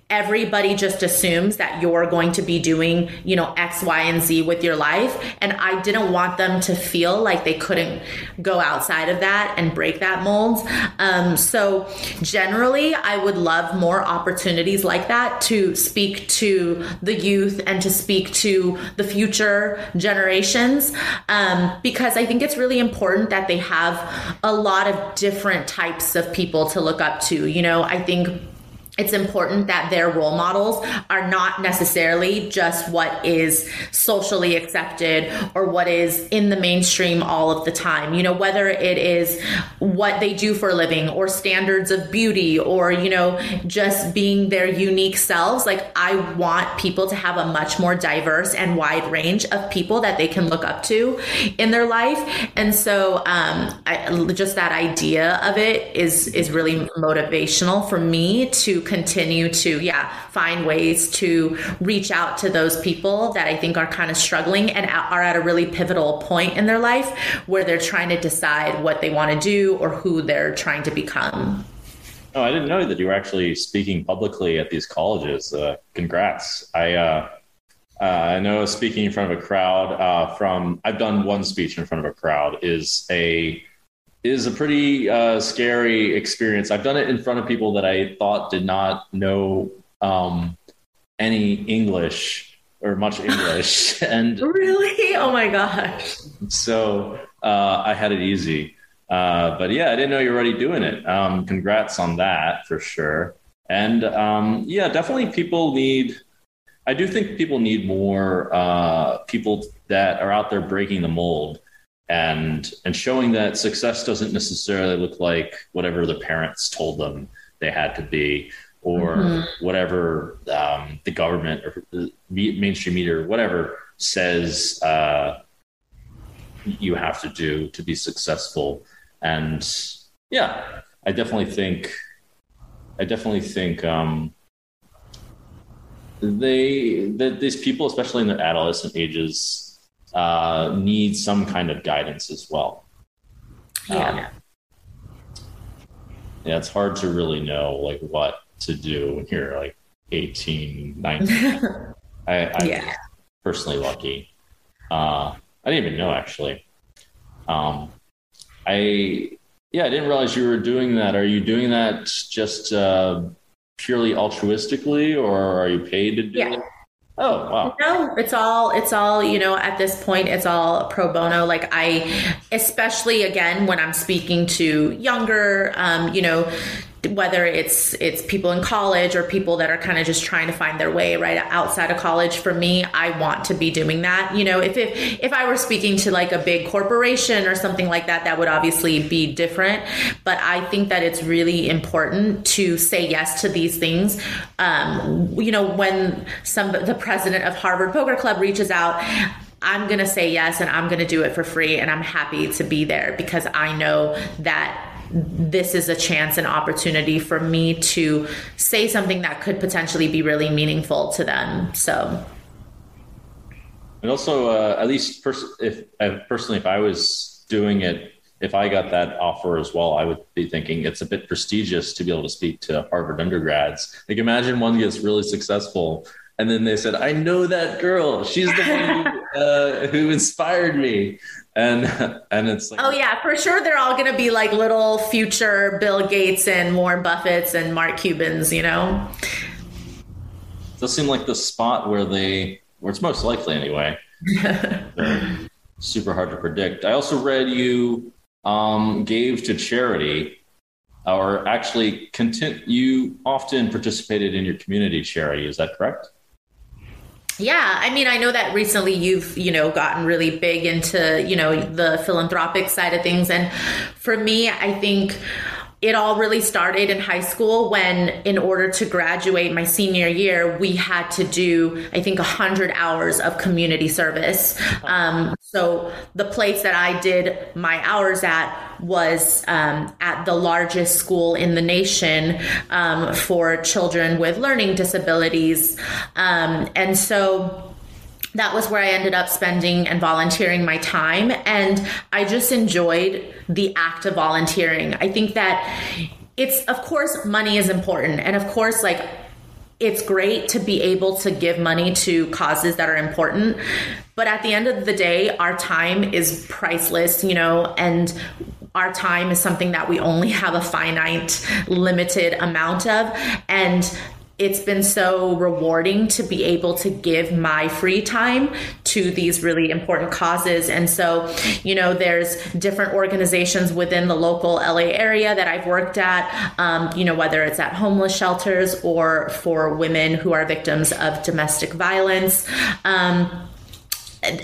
everybody just assumes that you're going to be doing, you know, X, Y, and Z with your life. And I didn't want them to feel like they couldn't go outside of that and break that mold. So generally, I would love more opportunities like that to speak to the youth and to speak to the future generations, because I think it's really important that they have a lot of different types of people to look up to. You know, I think it's important that their role models are not necessarily just what is socially accepted or what is in the mainstream all of the time. You know, whether it is what they do for a living or standards of beauty or, you know, just being their unique selves. Like, I want people to have a much more diverse and wide range of people that they can look up to in their life. And so just that idea of it is really motivational for me to continue to, find ways to reach out to those people that I think are kind of struggling and are at a really pivotal point in their life where they're trying to decide what they want to do or who they're trying to become. Oh, I didn't know that you were actually speaking publicly at these colleges. Congrats. I know speaking in front of a crowd I've done one speech in front of a crowd is a pretty scary experience. I've done it in front of people that I thought did not know any English or much English. And really? Oh my gosh. So I had it easy. But yeah, I didn't know you were already doing it. Congrats on that for sure. And definitely I do think people need more people that are out there breaking the mold. And showing that success doesn't necessarily look like whatever the parents told them they had to be, or whatever the government or the mainstream media or whatever says you have to do to be successful. And yeah, I definitely think that these people, especially in their adolescent ages, need some kind of guidance as well. It's hard to really know like what to do when you're like 18, 19. I'm personally lucky. I didn't even know actually. I didn't realize you were doing that. Are you doing that just purely altruistically, or are you paid to do it? Oh, wow. No, it's all, you know, at this point, it's all pro bono. Like especially again, when I'm speaking to younger, whether it's people in college or people that are kind of just trying to find their way right outside of college. For me, I want to be doing that. You know, if I were speaking to like a big corporation or something like that, that would obviously be different. But I think that it's really important to say yes to these things. When the president of Harvard Poker Club reaches out, I'm going to say yes, and I'm going to do it for free. And I'm happy to be there because I know that this is a chance and opportunity for me to say something that could potentially be really meaningful to them. So. And also, at least if I was doing it, if I got that offer as well, I would be thinking it's a bit prestigious to be able to speak to Harvard undergrads. Like, imagine one gets really successful and then they said, I know that girl. She's the one who inspired me. And it's like, oh yeah, for sure. They're all going to be like little future Bill Gates and Warren Buffett's and Mark Cuban's, you know? It does seem like the spot where it's most likely anyway. Super hard to predict. I also read you gave to charity, or actually you often participated in your community charity. Is that correct? Yeah. I mean, I know that recently you've, gotten really big into, the philanthropic side of things. And for me, I think it all really started in high school when, in order to graduate my senior year, we had to do, I think, 100 hours of community service. So the place that I did my hours at was at the largest school in the nation for children with learning disabilities. And so that was where I ended up spending and volunteering my time. And I just enjoyed the act of volunteering. I think that of course, money is important. And of course, like, it's great to be able to give money to causes that are important. But at the end of the day, our time is priceless, and our time is something that we only have a finite, limited amount of. And it's been so rewarding to be able to give my free time to these really important causes. And so, you know, there's different organizations within the local LA area that I've worked at, you know, whether it's at homeless shelters or for women who are victims of domestic violence,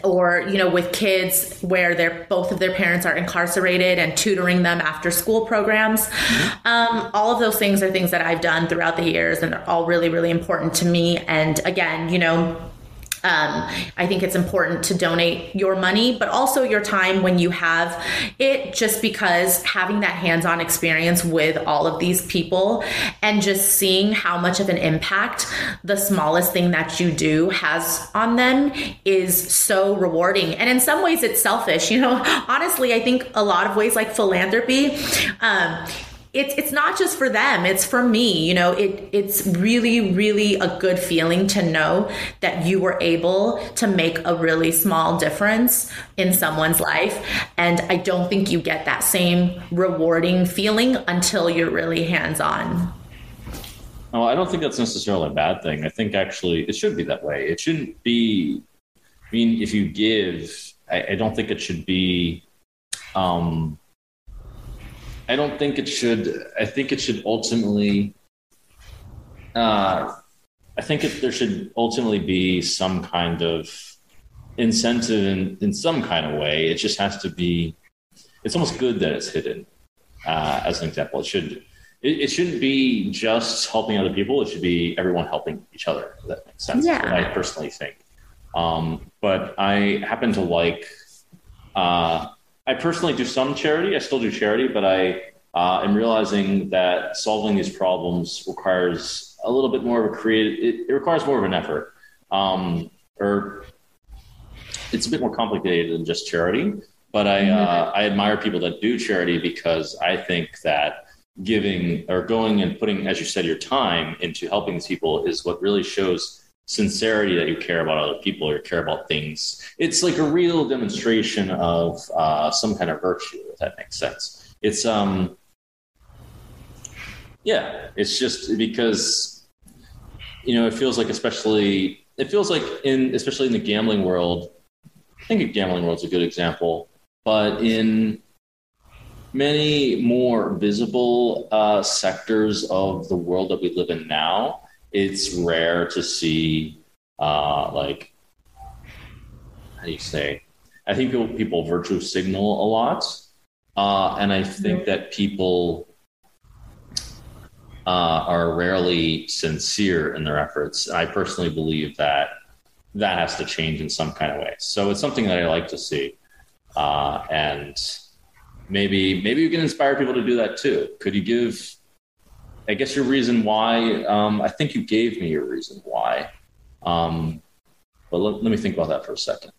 or, you know, with kids where they're, both of their parents are incarcerated, and tutoring them after school programs. All of those things are things that I've done throughout the years, and they're all really, really important to me. And again, you know, I think it's important to donate your money, but also your time when you have it, just because having that hands-on experience with all of these people and just seeing how much of an impact the smallest thing that you do has on them is so rewarding. And in some ways it's selfish, you know, honestly, I think a lot of ways, like philanthropy, It's not just for them, it's for me, you know, it's really, really a good feeling to know that you were able to make a really small difference in someone's life. And I don't think you get that same rewarding feeling until you're really hands-on. Oh, I don't think that's necessarily a bad thing. I think actually it should be that way. It shouldn't be, I mean, if you give, I don't think it should be, I don't think it should. I think it should ultimately. I think there should ultimately be some kind of incentive in some kind of way. It just has to be. It's almost good that it's hidden. As an example, it shouldn't be just helping other people. It should be everyone helping each other. If that makes sense. Yeah. That's what I personally think. But I happen to like. I personally do some charity. I still do charity, but I am realizing that solving these problems requires a little bit more of a it requires more of an effort, or it's a bit more complicated than just charity. But I admire people that do charity, because I think that giving or going and putting, as you said, your time into helping these people is what really shows sincerity, that you care about other people, or you care about things. It's like a real demonstration of some kind of virtue, if that makes sense. It's it's just because, you know, it feels like, especially in the gambling world, I think the gambling world's a good example, but in many more visible sectors of the world that we live in now, it's rare to see, I think people virtue signal a lot. And I think that people are rarely sincere in their efforts. I personally believe that that has to change in some kind of way. So it's something that I like to see. And maybe you can inspire people to do that too. Could you give... I guess your reason why, I think you gave me your reason why. But let me think about that for a second.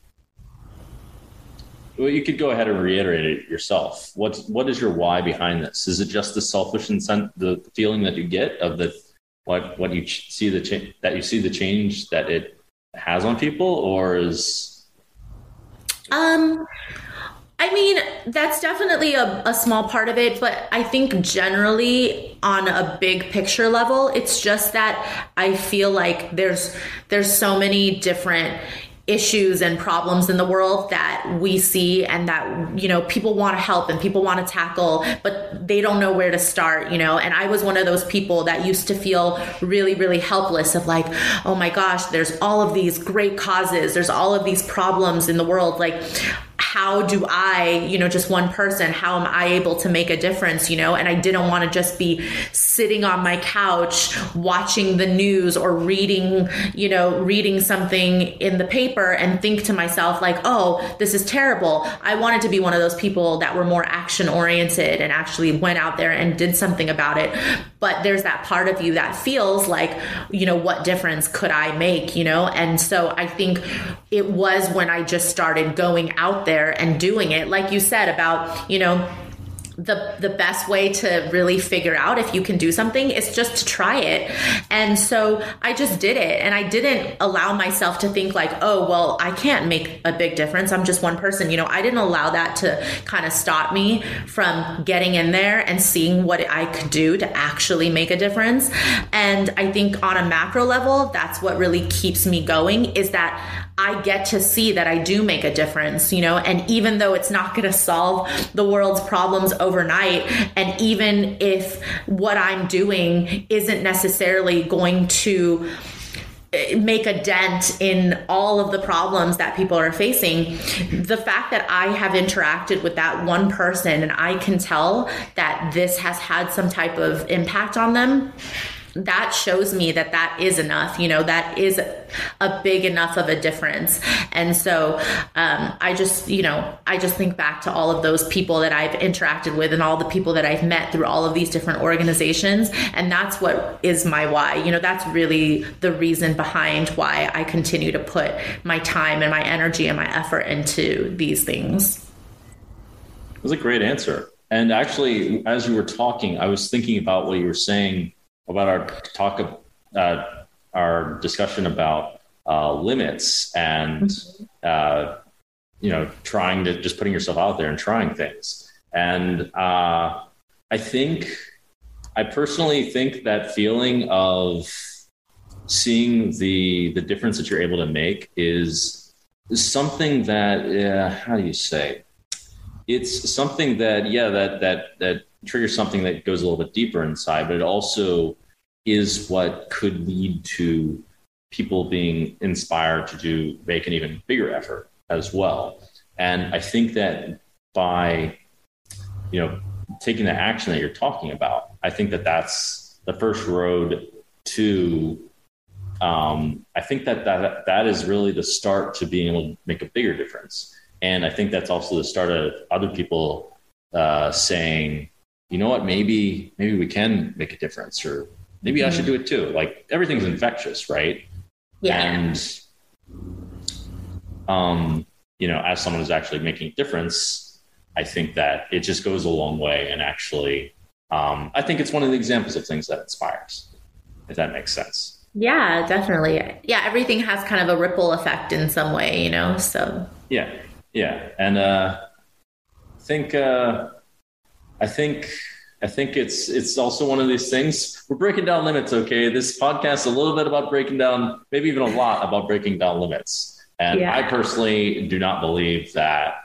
Well, you could go ahead and reiterate it yourself. What is your why behind this? Is it just the selfish incentive, the feeling that you get of the what you see the change that it has on people, or is? I mean, that's definitely a small part of it, but I think generally on a big picture level, it's just that I feel like there's so many different issues and problems in the world that we see, and that, you know, people want to help and people want to tackle, but they don't know where to start, you know. And I was one of those people that used to feel really, really helpless of like, oh my gosh, there's all of these great causes, there's all of these problems in the world, like, how do I, you know, just one person, how am I able to make a difference, you know? And I didn't want to just be sitting on my couch watching the news or reading something in the paper and think to myself like, oh, this is terrible. I wanted to be one of those people that were more action oriented and actually went out there and did something about it. But there's that part of you that feels like, you know, what difference could I make, you know? And so I think it was when I just started going out there and doing it, like you said, about, you know, the best way to really figure out if you can do something is just to try it. And so I just did it, and I didn't allow myself to think like, oh, well, I can't make a big difference, I'm just one person. You know, I didn't allow that to kind of stop me from getting in there and seeing what I could do to actually make a difference. And I think on a macro level, that's what really keeps me going, is that I get to see that I do make a difference, you know. And even though it's not going to solve the world's problems overnight, and even if what I'm doing isn't necessarily going to make a dent in all of the problems that people are facing, the fact that I have interacted with that one person and I can tell that this has had some type of impact on them, that shows me that that is enough, you know, that is a big enough of a difference. And so I just think back to all of those people that I've interacted with and all the people that I've met through all of these different organizations. And that's what is my why. You know, that's really the reason behind why I continue to put my time and my energy and my effort into these things. That was a great answer. And actually, as you were talking, I was thinking about what you were saying about our discussion about limits and, you know, trying to just putting yourself out there and trying things. And I personally think that feeling of seeing the difference that you're able to make is something that, how do you say? It's something that, that triggers something that goes a little bit deeper inside, but it also is what could lead to people being inspired to make an even bigger effort as well. And I think that by, you know, taking the action that you're talking about, I think that that's the first road to, I think that is really the start to being able to make a bigger difference. And I think that's also the start of other people saying, you know what, maybe we can make a difference, or maybe I should do it too. Like, everything's infectious, right? Yeah. And, you know, as someone who's actually making a difference, I think that it just goes a long way. And actually, I think it's one of the examples of things that inspires, if that makes sense. Yeah, definitely. Yeah. Everything has kind of a ripple effect in some way, you know? So, yeah. Yeah. And, I think it's also one of these things. We're breaking down limits, okay? This podcast is a little bit about breaking down, maybe even a lot about breaking down limits. And yeah. I personally do not believe that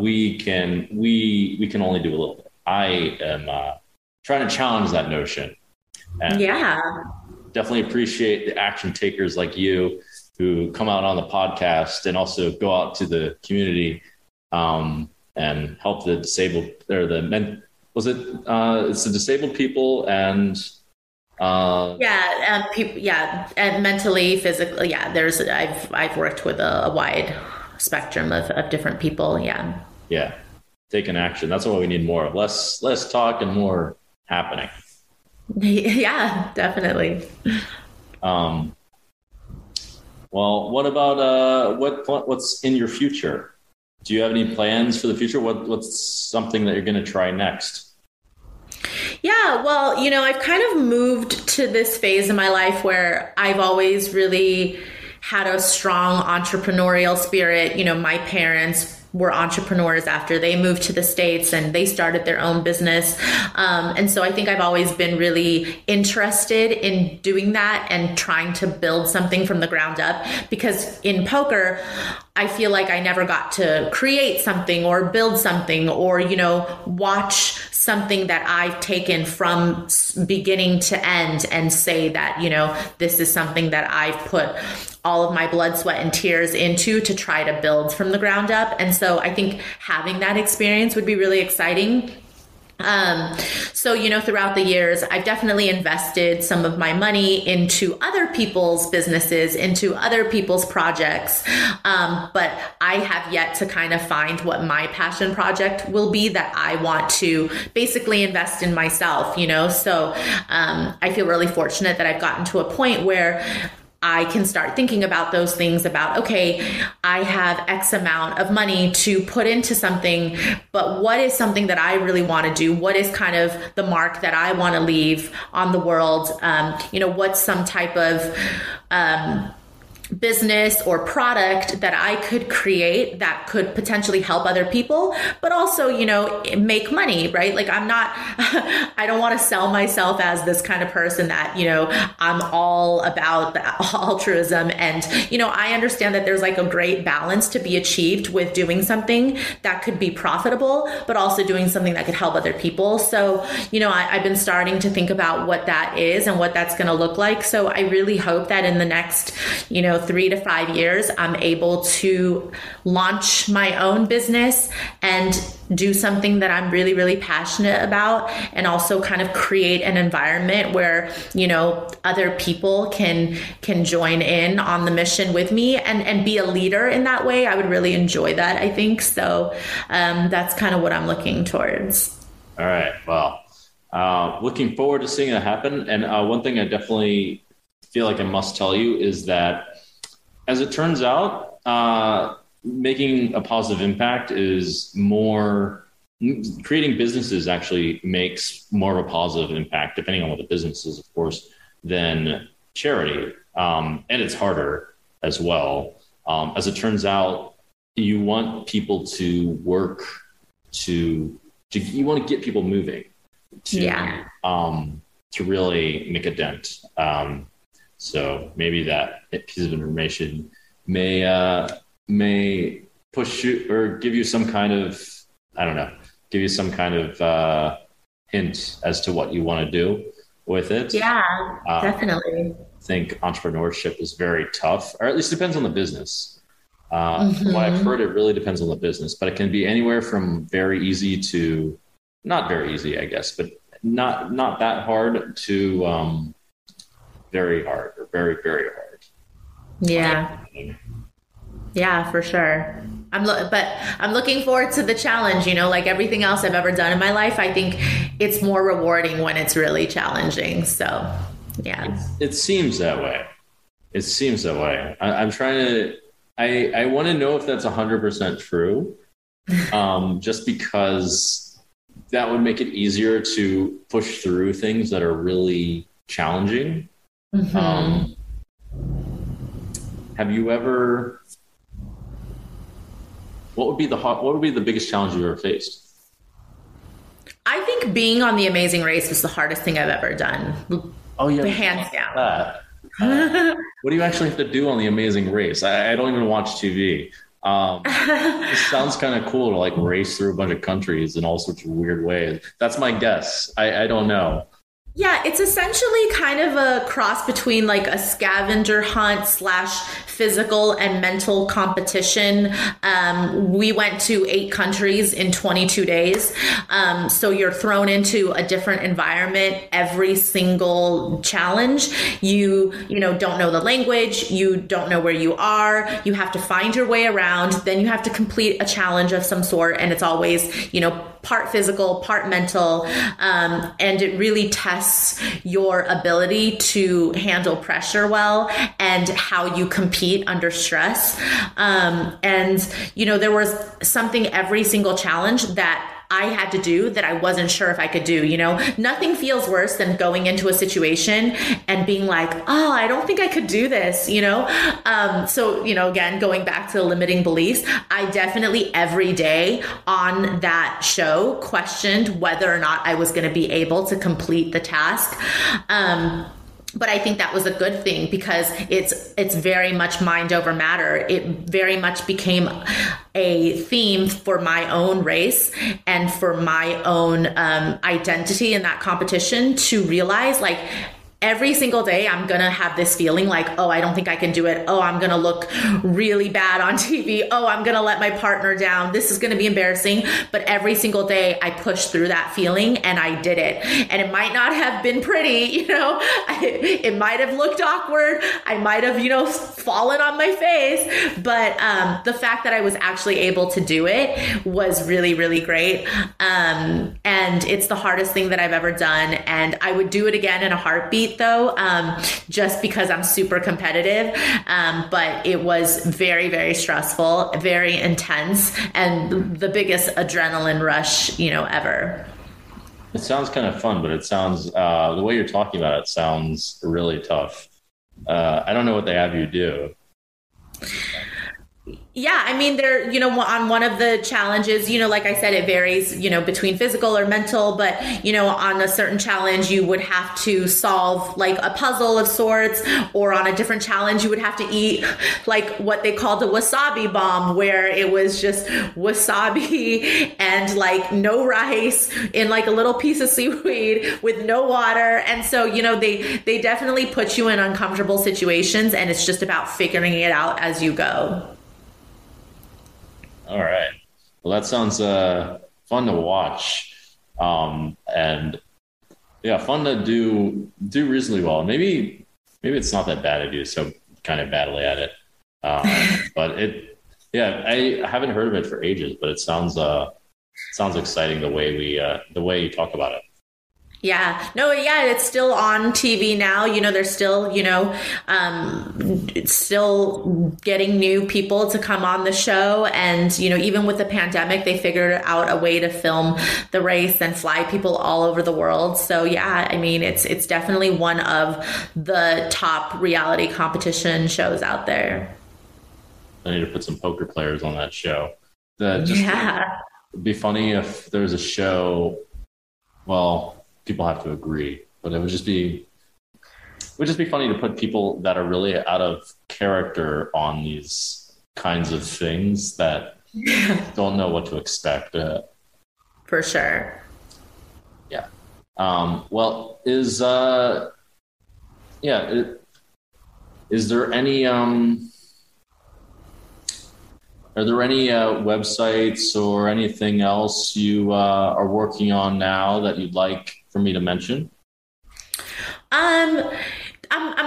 we can only do a little bit. I am trying to challenge that notion. And yeah, definitely appreciate the action takers like you who come out on the podcast and also go out to the community and help the disabled, or the men. Was it? It's the disabled people and. And mentally, physically, yeah. There's I've worked with a wide spectrum of different people. Yeah. Yeah, taking action. That's what we need more of. Less talk and more happening. Yeah, definitely. Well, what about what's in your future? Do you have any plans for the future? What's something that you're going to try next? Yeah, well, you know, I've kind of moved to this phase in my life where I've always really had a strong entrepreneurial spirit. You know, my parents were entrepreneurs after they moved to the States and they started their own business. And so I think I've always been really interested in doing that and trying to build something from the ground up, because in poker, I feel like I never got to create something or build something or, you know, watch something that I've taken from beginning to end and say that, you know, this is something that I've put all of my blood, sweat, and tears into to try to build from the ground up. And so I think having that experience would be really exciting. So, you know, throughout the years, I've definitely invested some of my money into other people's businesses, into other people's projects. But I have yet to kind of find what my passion project will be that I want to basically invest in myself, you know? So, I feel really fortunate that I've gotten to a point where I can start thinking about those things about, okay, I have X amount of money to put into something, but what is something that I really want to do? What is kind of the mark that I want to leave on the world? What's some type of business or product that I could create that could potentially help other people, but also, make money, right? Like I don't want to sell myself as this kind of person that, I'm all about altruism. And, I understand that there's like a great balance to be achieved with doing something that could be profitable, but also doing something that could help other people. So, I've been starting to think about what that is and what that's going to look like. So I really hope that in the next, 3 to 5 years, I'm able to launch my own business and do something that I'm really, really passionate about, and also kind of create an environment where, other people can join in on the mission with me and be a leader in that way. I would really enjoy that, I think. So that's kind of what I'm looking towards. All right. Well, looking forward to seeing it happen. And one thing I definitely feel like I must tell you is that, as it turns out, making a positive impact is more, creating businesses actually makes more of a positive impact, depending on what the business is, of course, than charity. And it's harder as well. As it turns out, you want people to work you want to get people moving to really make a dent. So maybe that piece of information may push you or give you some kind of, hint as to what you want to do with it. Yeah, definitely. I think entrepreneurship is very tough, or at least depends on the business. From what I've heard, it really depends on the business, but it can be anywhere from very easy to not very easy, I guess, but not that hard to, very hard or very, very hard. Yeah, for sure. I'm looking forward to the challenge, like everything else I've ever done in my life. I think it's more rewarding when it's really challenging. So, yeah. It seems that way. I'm trying to, I want to know if that's 100% true. Just because that would make it easier to push through things that are really challenging. Mm-hmm. What would be the biggest challenge you've ever faced? I think being on The Amazing Race was the hardest thing I've ever done. Oh yeah, hands down. What do you actually have to do on The Amazing Race? I don't even watch TV. It sounds kind of cool to like race through a bunch of countries in all sorts of weird ways. That's my guess. I don't know. Yeah, it's essentially kind of a cross between like a scavenger hunt / physical and mental competition. We went to 8 countries in 22 days. So you're thrown into a different environment every single challenge. You don't know the language. You don't know where you are. You have to find your way around. Then you have to complete a challenge of some sort. And it's always, part physical, part mental. And it really tests your ability to handle pressure well and how you compete under stress. There was something every single challenge that I had to do that I wasn't sure if I could do. Nothing feels worse than going into a situation and being like, oh, I don't think I could do this, So, again, going back to the limiting beliefs, I definitely every day on that show questioned whether or not I was going to be able to complete the task. But I think that was a good thing because it's very much mind over matter. It very much became a theme for my own race and for my own identity in that competition to realize like every single day I'm going to have this feeling like, oh, I don't think I can do it. Oh, I'm going to look really bad on TV. Oh, I'm going to let my partner down. This is going to be embarrassing. But every single day I pushed through that feeling and I did it. And it might not have been pretty, it might have looked awkward. I might have, fallen on my face. But the fact that I was actually able to do it was really, really great. And it's the hardest thing that I've ever done. And I would do it again in a heartbeat. week though, just because I'm super competitive. But it was very, very stressful, very intense, and the biggest adrenaline rush, you know, ever. It sounds kind of fun, but it sounds, the way you're talking about it sounds really tough. I don't know what they have you do. Yeah, I mean, they're, you know, on one of the challenges, you know, like I said, it varies, you know, between physical or mental, but, you know, on a certain challenge, you would have to solve like a puzzle of sorts, or on a different challenge, you would have to eat like what they called the wasabi bomb, where it was just wasabi and like no rice in like a little piece of seaweed with no water. And so, you know, they definitely put you in uncomfortable situations, and it's just about figuring it out as you go. All right. Well, that sounds fun to watch, and yeah, fun to do reasonably well. Maybe it's not that bad at you, so kind of badly at it. But I haven't heard of it for ages, but it sounds exciting the way you talk about it. Yeah. No, yeah, it's still on TV now. You know, they're still, you know, it's still getting new people to come on the show. And, you know, even with the pandemic, they figured out a way to film the race and fly people all over the world. So, yeah, I mean, it's definitely one of the top reality competition shows out there. I need to put some poker players on that show. It'd be funny if there was a show, well, people have to agree, but it would just be funny to put people that are really out of character on these kinds of things that don't know what to expect. For sure. Yeah. Well, is there any are there any websites or anything else you are working on now that you'd like for me to mention? I'm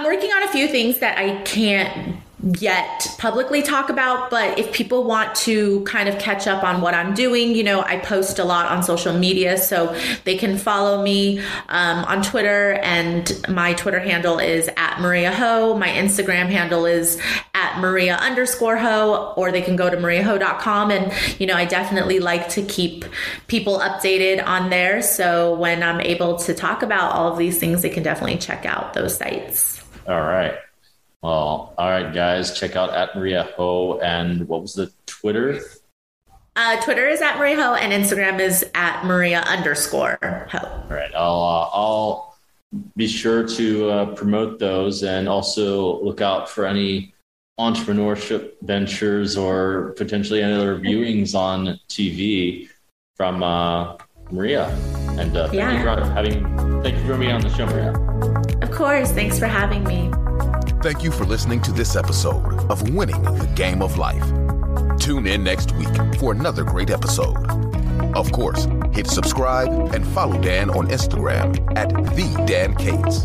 working on a few things that I can't yet publicly talk about, but if people want to kind of catch up on what I'm doing, you know, I post a lot on social media, so they can follow me on Twitter, and my Twitter handle is @Maria Ho. My Instagram handle is @Maria_Ho, or they can go to mariaho.com, and, you know, I definitely like to keep people updated on there, so when I'm able to talk about all of these things, they can definitely check out those sites. All right. Well, all right, guys, check out @Maria Ho. And what was the Twitter? Twitter is @Maria Ho, and Instagram is @Maria_Ho. All right. I'll be sure to promote those, and also look out for any entrepreneurship ventures or potentially any other viewings on TV from Maria. And thank you for being on the show, Maria. Of course. Thanks for having me. Thank you for listening to this episode of Winning the Game of Life. Tune in next week for another great episode. Of course, hit subscribe and follow Dan on Instagram @TheDanCates.